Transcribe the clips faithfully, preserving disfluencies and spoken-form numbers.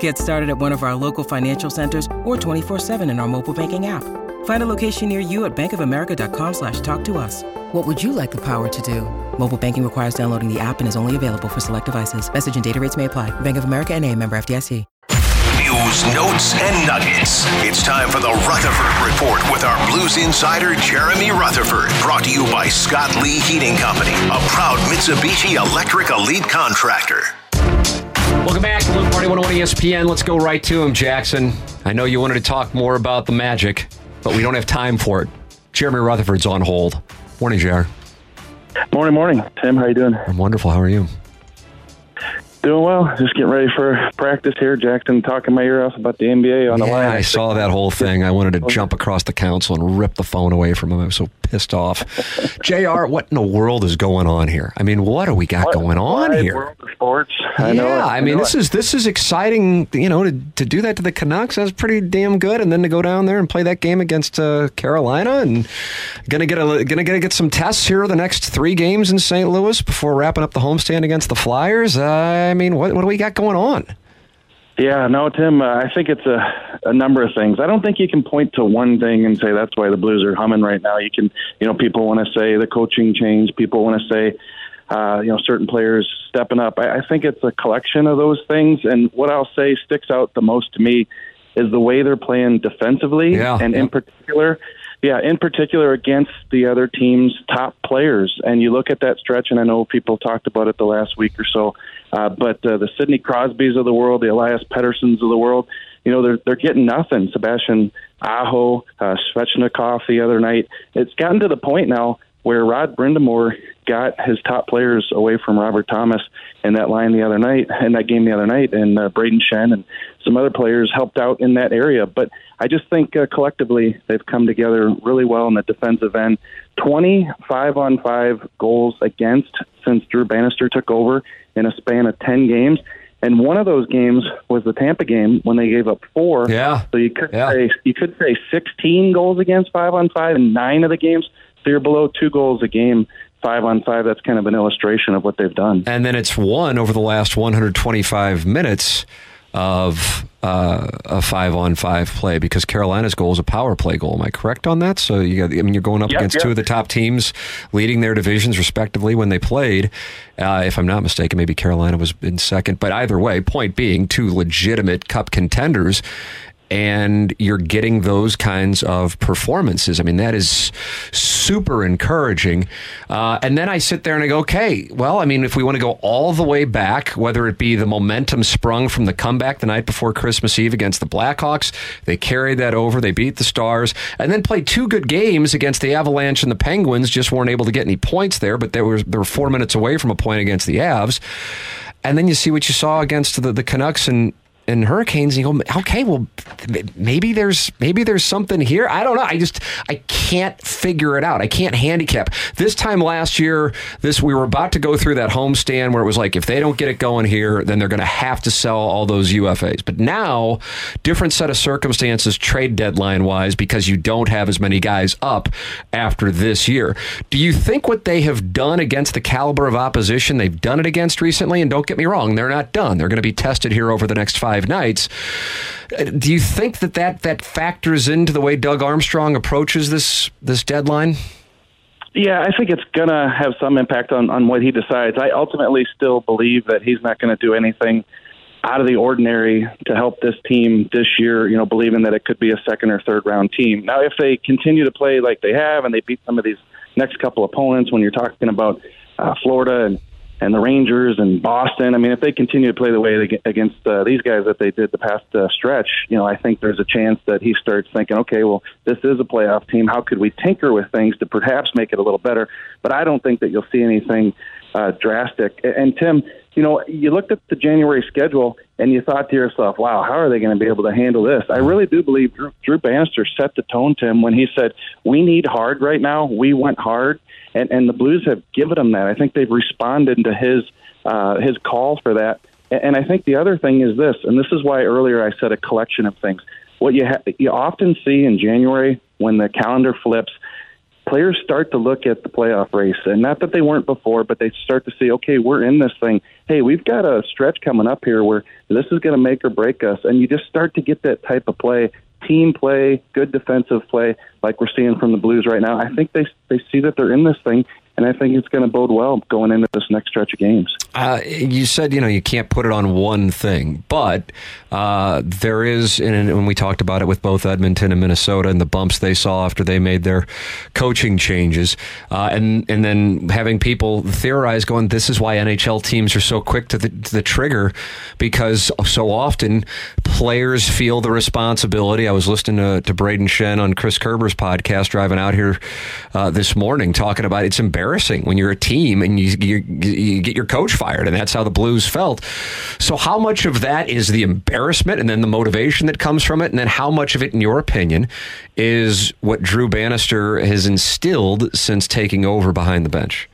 Get started at one of our local financial centers or twenty-four seven in our mobile banking app. Find a location near you at bank of america dot com slash talk to us. What would you like the power to do? Mobile banking requires downloading the app and is only available for select devices. Message and data rates may apply. Bank of America N A, member F D I C. News, notes, and nuggets. It's time for the Rutherford Report with our Blues insider, Jeremy Rutherford. Brought to you by Scott Lee Heating Company, a proud Mitsubishi Electric elite contractor. Welcome back to Blue Party one oh one E S P N. Let's go right to him, Jackson. I know you wanted to talk more about the Magic, but we don't have time for it. Jeremy Rutherford's on hold. Morning, J R. Morning, morning. Tim, how you doing? I'm wonderful. How are you? Doing well. Just getting ready for practice here. Jackson talking my ear off about the N B A on yeah, the line. I saw that whole thing. I wanted to jump across the council and rip the phone away from him. I was so pissed off. J R, what in the world is going on here? I mean, what do we got what, going on here? World of sports. I yeah, know I, I mean, know this it. is this is exciting. You know, to, to do that to the Canucks, that's pretty damn good. And then to go down there and play that game against uh, Carolina, and gonna get a gonna get, get some tests here the next three games in Saint Louis before wrapping up the homestand against the Flyers. Uh, I mean, what, what do we got going on? Yeah, no, Tim, uh, I think it's a, a number of things. I don't think you can point to one thing and say that's why the Blues are humming right now. You can, you know, people want to say the coaching change. People want to say, uh, you know, certain players stepping up. I, I think it's a collection of those things. And what I'll say sticks out the most to me is the way they're playing defensively. Yeah, and yeah. in particular, yeah, in particular against the other team's top players. And you look at that stretch, and I know people talked about it the last week or so. Uh, but uh, the Sidney Crosbys of the world, the Elias Petterssons of the world, you know, they're they're getting nothing. Sebastian Aho, uh, Svechnikov the other night. It's gotten to the point now where Rod Brindamour got his top players away from Robert Thomas in that line the other night, in that game the other night, and uh, Braden Schenn and some other players helped out in that area. But I just think uh, collectively they've come together really well in the defensive end. twenty-five on five goals against since Drew Bannister took over in a span of ten games. And one of those games was the Tampa game when they gave up four. Yeah. So you could yeah. say you could say sixteen goals against five on five in nine of the games. So you're below two goals a game, five on five. That's kind of an illustration of what they've done. And then it's one over the last one hundred twenty-five minutes of uh, a five on five play, because Carolina's goal is a power play goal. Am I correct on that? So you got, I mean, you're going up yep, against yep. two of the top teams leading their divisions respectively when they played. Uh, if I'm not mistaken, maybe Carolina was in second, but either way, point being, two legitimate cup contenders, and you're getting those kinds of performances. I mean, that is super encouraging. Uh, and then I sit there and I go, okay, well, I mean, if we want to go all the way back, whether it be the momentum sprung from the comeback the night before Christmas Eve against the Blackhawks, they carried that over, they beat the Stars, and then played two good games against the Avalanche and the Penguins, just weren't able to get any points there, but they were, they were four minutes away from a point against the Avs. And then you see what you saw against the, the Canucks and and Hurricanes, and you go, okay, well, maybe there's maybe there's something here. I don't know. I just, I can't figure it out. I can't handicap. This time last year, this we were about to go through that homestand where it was like, if they don't get it going here, then they're going to have to sell all those U F As. But now, different set of circumstances trade deadline-wise, because you don't have as many guys up after this year. Do you think what they have done against the caliber of opposition they've done it against recently, and don't get me wrong, they're not done. They're going to be tested here over the next five nights. Do you think that, that that factors into the way Doug Armstrong approaches this this deadline? Yeah, I think it's going to have some impact on, on what he decides. I ultimately still believe that he's not going to do anything out of the ordinary to help this team this year, you know, believing that it could be a second or third round team. Now, if they continue to play like they have and they beat some of these next couple opponents, when you're talking about uh, Florida and and the Rangers and Boston, I mean, if they continue to play the way they get against uh, these guys that they did the past uh, stretch, you know, I think there's a chance that he starts thinking, okay, well, this is a playoff team. How could we tinker with things to perhaps make it a little better? But I don't think that you'll see anything uh, drastic. And, Tim, you know, you looked at the January schedule and you thought to yourself, wow, how are they going to be able to handle this? I really do believe Drew, Drew Bannister set the tone, Tim, when he said, we need hard right now. We went hard. And, and the Blues have given them that. I think they've responded to his uh, his call for that. And I think the other thing is this, and this is why earlier I said a collection of things. What you ha- you often see in January when the calendar flips, players start to look at the playoff race, and not that they weren't before, but they start to see, okay, we're in this thing. Hey, we've got a stretch coming up here where this is going to make or break us, and you just start to get that type of play, team play, good defensive play, like we're seeing from the Blues right now. I think they they see that they're in this thing. And I think it's going to bode well going into this next stretch of games. Uh, you said, you know, you can't put it on one thing. But uh, there is, and when we talked about it with both Edmonton and Minnesota and the bumps they saw after they made their coaching changes, uh, and and then having people theorize going, this is why N H L teams are so quick to the, to the trigger, because so often players feel the responsibility. I was listening to, to Braden Schenn on Chris Kerber's podcast driving out here uh, this morning talking about it's embarrassing. Embarrassing when you're a team and you, you you get your coach fired, and that's how the Blues felt. So how much of that is the embarrassment and then the motivation that comes from it, and then how much of it, in your opinion, is what Drew Bannister has instilled since taking over behind the bench?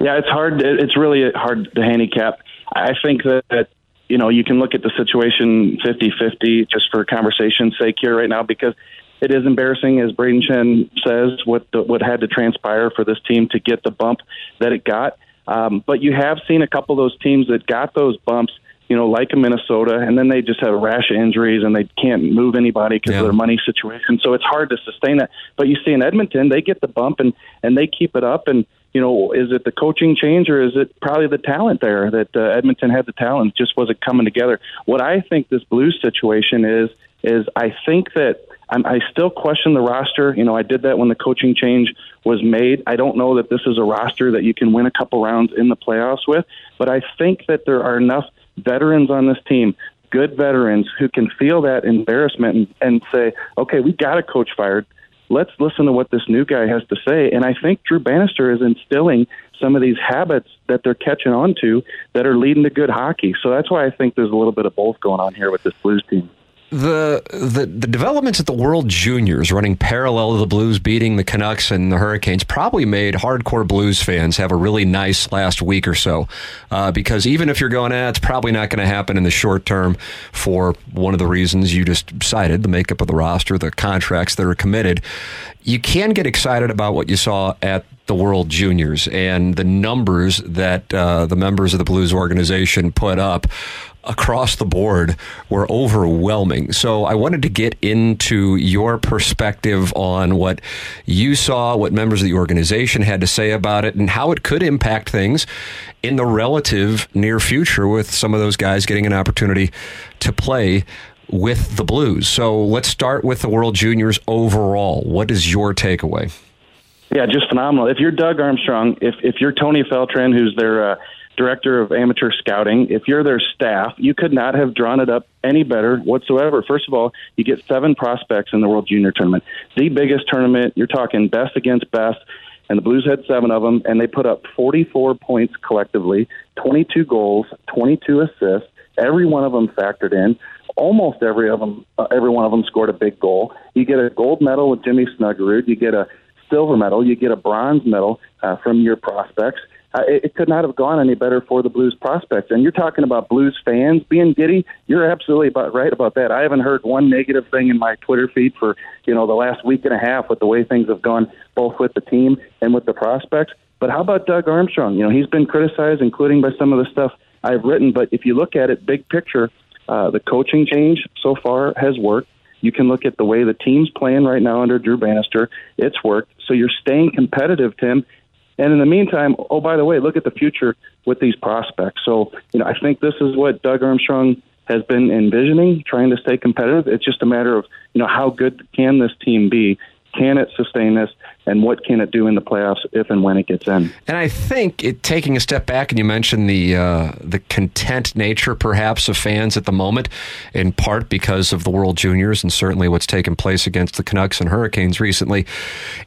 Yeah, it's hard. It's really hard to handicap. I think that, you know, you can look at the situation fifty-fifty just for conversation's sake here right now, because it is embarrassing, as Braden Schenn says, what the, what had to transpire for this team to get the bump that it got. Um, but you have seen a couple of those teams that got those bumps, you know, like a Minnesota, and then they just have a rash of injuries and they can't move anybody because yeah. of their money situation. So it's hard to sustain that. But you see in Edmonton, they get the bump and, and they keep it up. And, you know, is it the coaching change, or is it probably the talent there that uh, Edmonton had? The talent just wasn't coming together. What I think this Blues situation is, is I think that I still question the roster. You know, I did that when the coaching change was made. I don't know that this is a roster that you can win a couple rounds in the playoffs with, but I think that there are enough veterans on this team, good veterans, who can feel that embarrassment and, and say, okay, we got a coach fired. Let's listen to what this new guy has to say. And I think Drew Bannister is instilling some of these habits that they're catching on to that are leading to good hockey. So that's why I think there's a little bit of both going on here with this Blues team. The, the the developments at the World Juniors running parallel to the Blues beating the Canucks and the Hurricanes probably made hardcore Blues fans have a really nice last week or so, uh, because even if you're going, eh, it's probably not going to happen in the short term for one of the reasons you just cited, the makeup of the roster, the contracts that are committed, you can get excited about what you saw at the World Juniors and the numbers that uh, the members of the Blues organization put up across the board were overwhelming. So I wanted to get into your perspective on what you saw, what members of the organization had to say about it, and how it could impact things in the relative near future with some of those guys getting an opportunity to play with the Blues. So let's start with the World Juniors overall. What is your takeaway? Yeah, just phenomenal. If you're Doug Armstrong, if if you're Tony Feltran, who's their uh, director of amateur scouting, if you're their staff, you could not have drawn it up any better whatsoever. First of all, you get seven prospects in the World Junior Tournament, the biggest tournament. You're talking best against best, and the Blues had seven of them, and they put up forty-four points collectively, twenty-two goals, twenty-two assists. Every one of them factored in. Almost every of them, uh, every one of them scored a big goal. You get a gold medal with Jimmy Snuggerud. You get a silver medal. You get a bronze medal uh, from your prospects. Uh, it, it could not have gone any better for the Blues prospects. And you're talking about Blues fans being giddy. You're absolutely about right about that. I haven't heard one negative thing in my Twitter feed for, you know, the last week and a half with the way things have gone, both with the team and with the prospects. But how about Doug Armstrong? You know, he's been criticized, including by some of the stuff I've written. But if you look at it big picture, uh, the coaching change so far has worked. You can look at the way the team's playing right now under Drew Bannister. It's worked. So you're staying competitive, Tim. And in the meantime, oh, by the way, look at the future with these prospects. So, you know, I think this is what Doug Armstrong has been envisioning, trying to stay competitive. It's just a matter of, you know, how good can this team be? Can it sustain this? and what can it do in the playoffs if and when it gets in. And I think it, taking a step back, and you mentioned the uh, the content nature perhaps of fans at the moment, in part because of the World Juniors and certainly what's taken place against the Canucks and Hurricanes recently,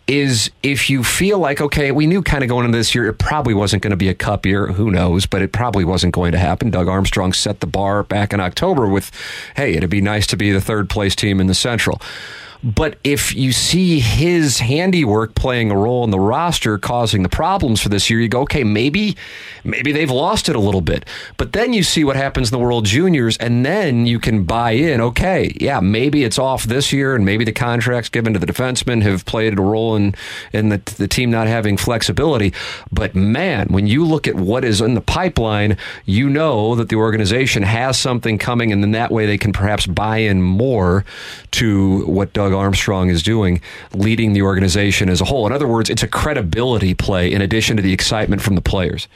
is if you feel like, okay, we knew kind of going into this year it probably wasn't going to be a cup year, who knows, but it probably wasn't going to happen. Doug Armstrong set the bar back in October with, hey, it'd be nice to be the third place team in the Central. But if you see his handiwork playing a role in the roster causing the problems for this year, you go, okay, maybe maybe they've lost it a little bit. But then you see what happens in the World Juniors, and then you can buy in, okay, yeah, maybe it's off this year, and maybe the contracts given to the defensemen have played a role in, in the, the team not having flexibility. But, man, when you look at what is in the pipeline, you know that the organization has something coming, and then that way they can perhaps buy in more to what Doug Armstrong is doing, leading the organization as a whole. In other words, it's a credibility play in addition to the excitement from the players.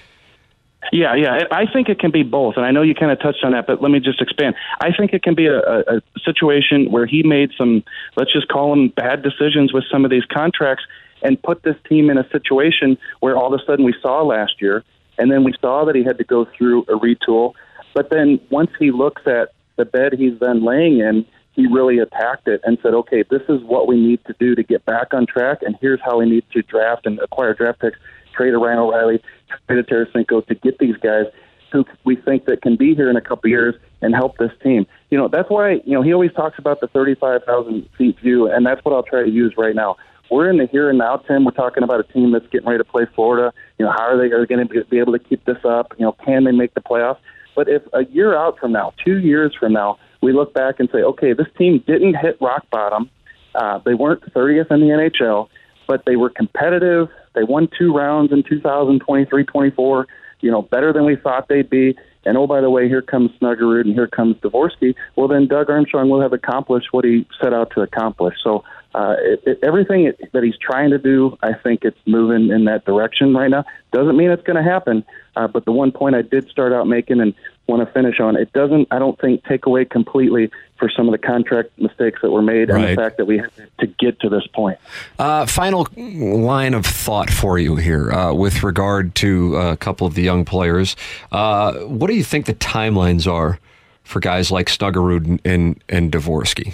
Yeah, yeah. I think it can be both, and I know you kind of touched on that, but let me just expand. I think it can be a, a situation where he made some, let's just call them bad decisions with some of these contracts, and put this team in a situation where all of a sudden we saw last year, and then we saw that he had to go through a retool. But then once he looks at the bed he's been laying in, he really attacked it and said, okay, this is what we need to do to get back on track, and here's how we need to draft and acquire draft picks, trade a Ryan O'Reilly, trade a Tarasenko to get these guys who we think that can be here in a couple of years and help this team. You know, that's why, you know, he always talks about the thirty-five thousand feet view, and that's what I'll try to use right now. We're in the here and now, Tim. We're talking about a team that's getting ready to play Florida. You know, how are they, are they going to be able to keep this up? You know, can they make the playoffs? But if a year out from now, two years from now, we look back and say, okay, this team didn't hit rock bottom. Uh, they weren't thirtieth in the N H L, but they were competitive. They won two rounds in two thousand twenty-three twenty-four, you know, better than we thought they'd be. And, oh, by the way, here comes Snuggerud and here comes Dvorsky. Well, then Doug Armstrong will have accomplished what he set out to accomplish. So uh, it, it, everything that he's trying to do, I think it's moving in that direction right now. Doesn't mean it's going to happen, uh, but the one point I did start out making and want to finish on, it doesn't, I don't think, take away completely for some of the contract mistakes that were made right, and the fact that we had to get to this point. Uh, final line of thought for you here uh, with regard to a couple of the young players. Uh, what do you think the timelines are for guys like Snuggerud and, and, and Dvorsky?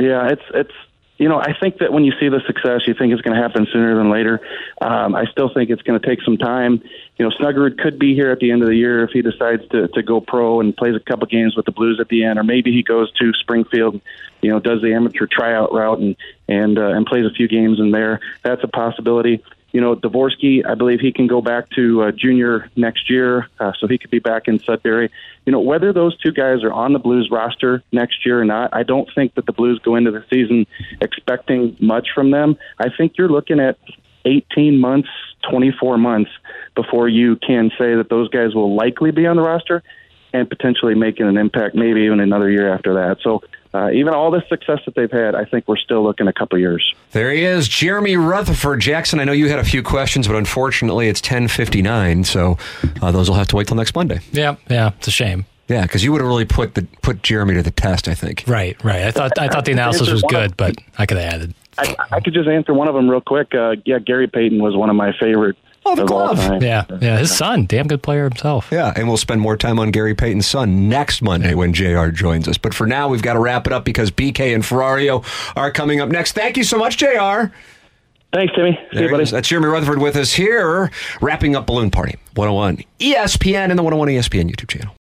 Yeah, it's it's you know, I think that when you see the success, you think it's going to happen sooner than later. Um, I still think it's going to take some time. You know, Snuggerud could be here at the end of the year if he decides to, to go pro and plays a couple games with the Blues at the end, or maybe he goes to Springfield, you know, does the amateur tryout route and and uh, and plays a few games in there. That's a possibility. You know, Dvorsky, I believe he can go back to uh, junior next year, uh, so he could be back in Sudbury. You know, whether those two guys are on the Blues roster next year or not, I don't think that the Blues go into the season expecting much from them. I think you're looking at eighteen months, twenty-four months before you can say that those guys will likely be on the roster and potentially making an impact, maybe even another year after that. So uh, even all the success that they've had, I think we're still looking a couple years. There he is, Jeremy Rutherford. Jackson, I know you had a few questions, but unfortunately it's ten fifty-nine, so uh, those will have to wait till next Monday. Yeah, yeah, it's a shame. Yeah, because you would have really put the put Jeremy to the test, I think. Right, right. I thought I thought the analysis was good, but I could have added. I, I could just answer one of them real quick. Uh, yeah, Gary Payton was one of my favorite. Oh, the glove. Yeah, yeah. His son, damn good player himself. Yeah, and we'll spend more time on Gary Payton's son next Monday when J R joins us. But for now, we've got to wrap it up because B K and Ferrario are coming up next. Thank you so much, J R. Thanks, Timmy. See you, buddy. That's Jeremy Rutherford with us here, wrapping up Balloon Party one oh one E S P N and the one oh one E S P N YouTube channel.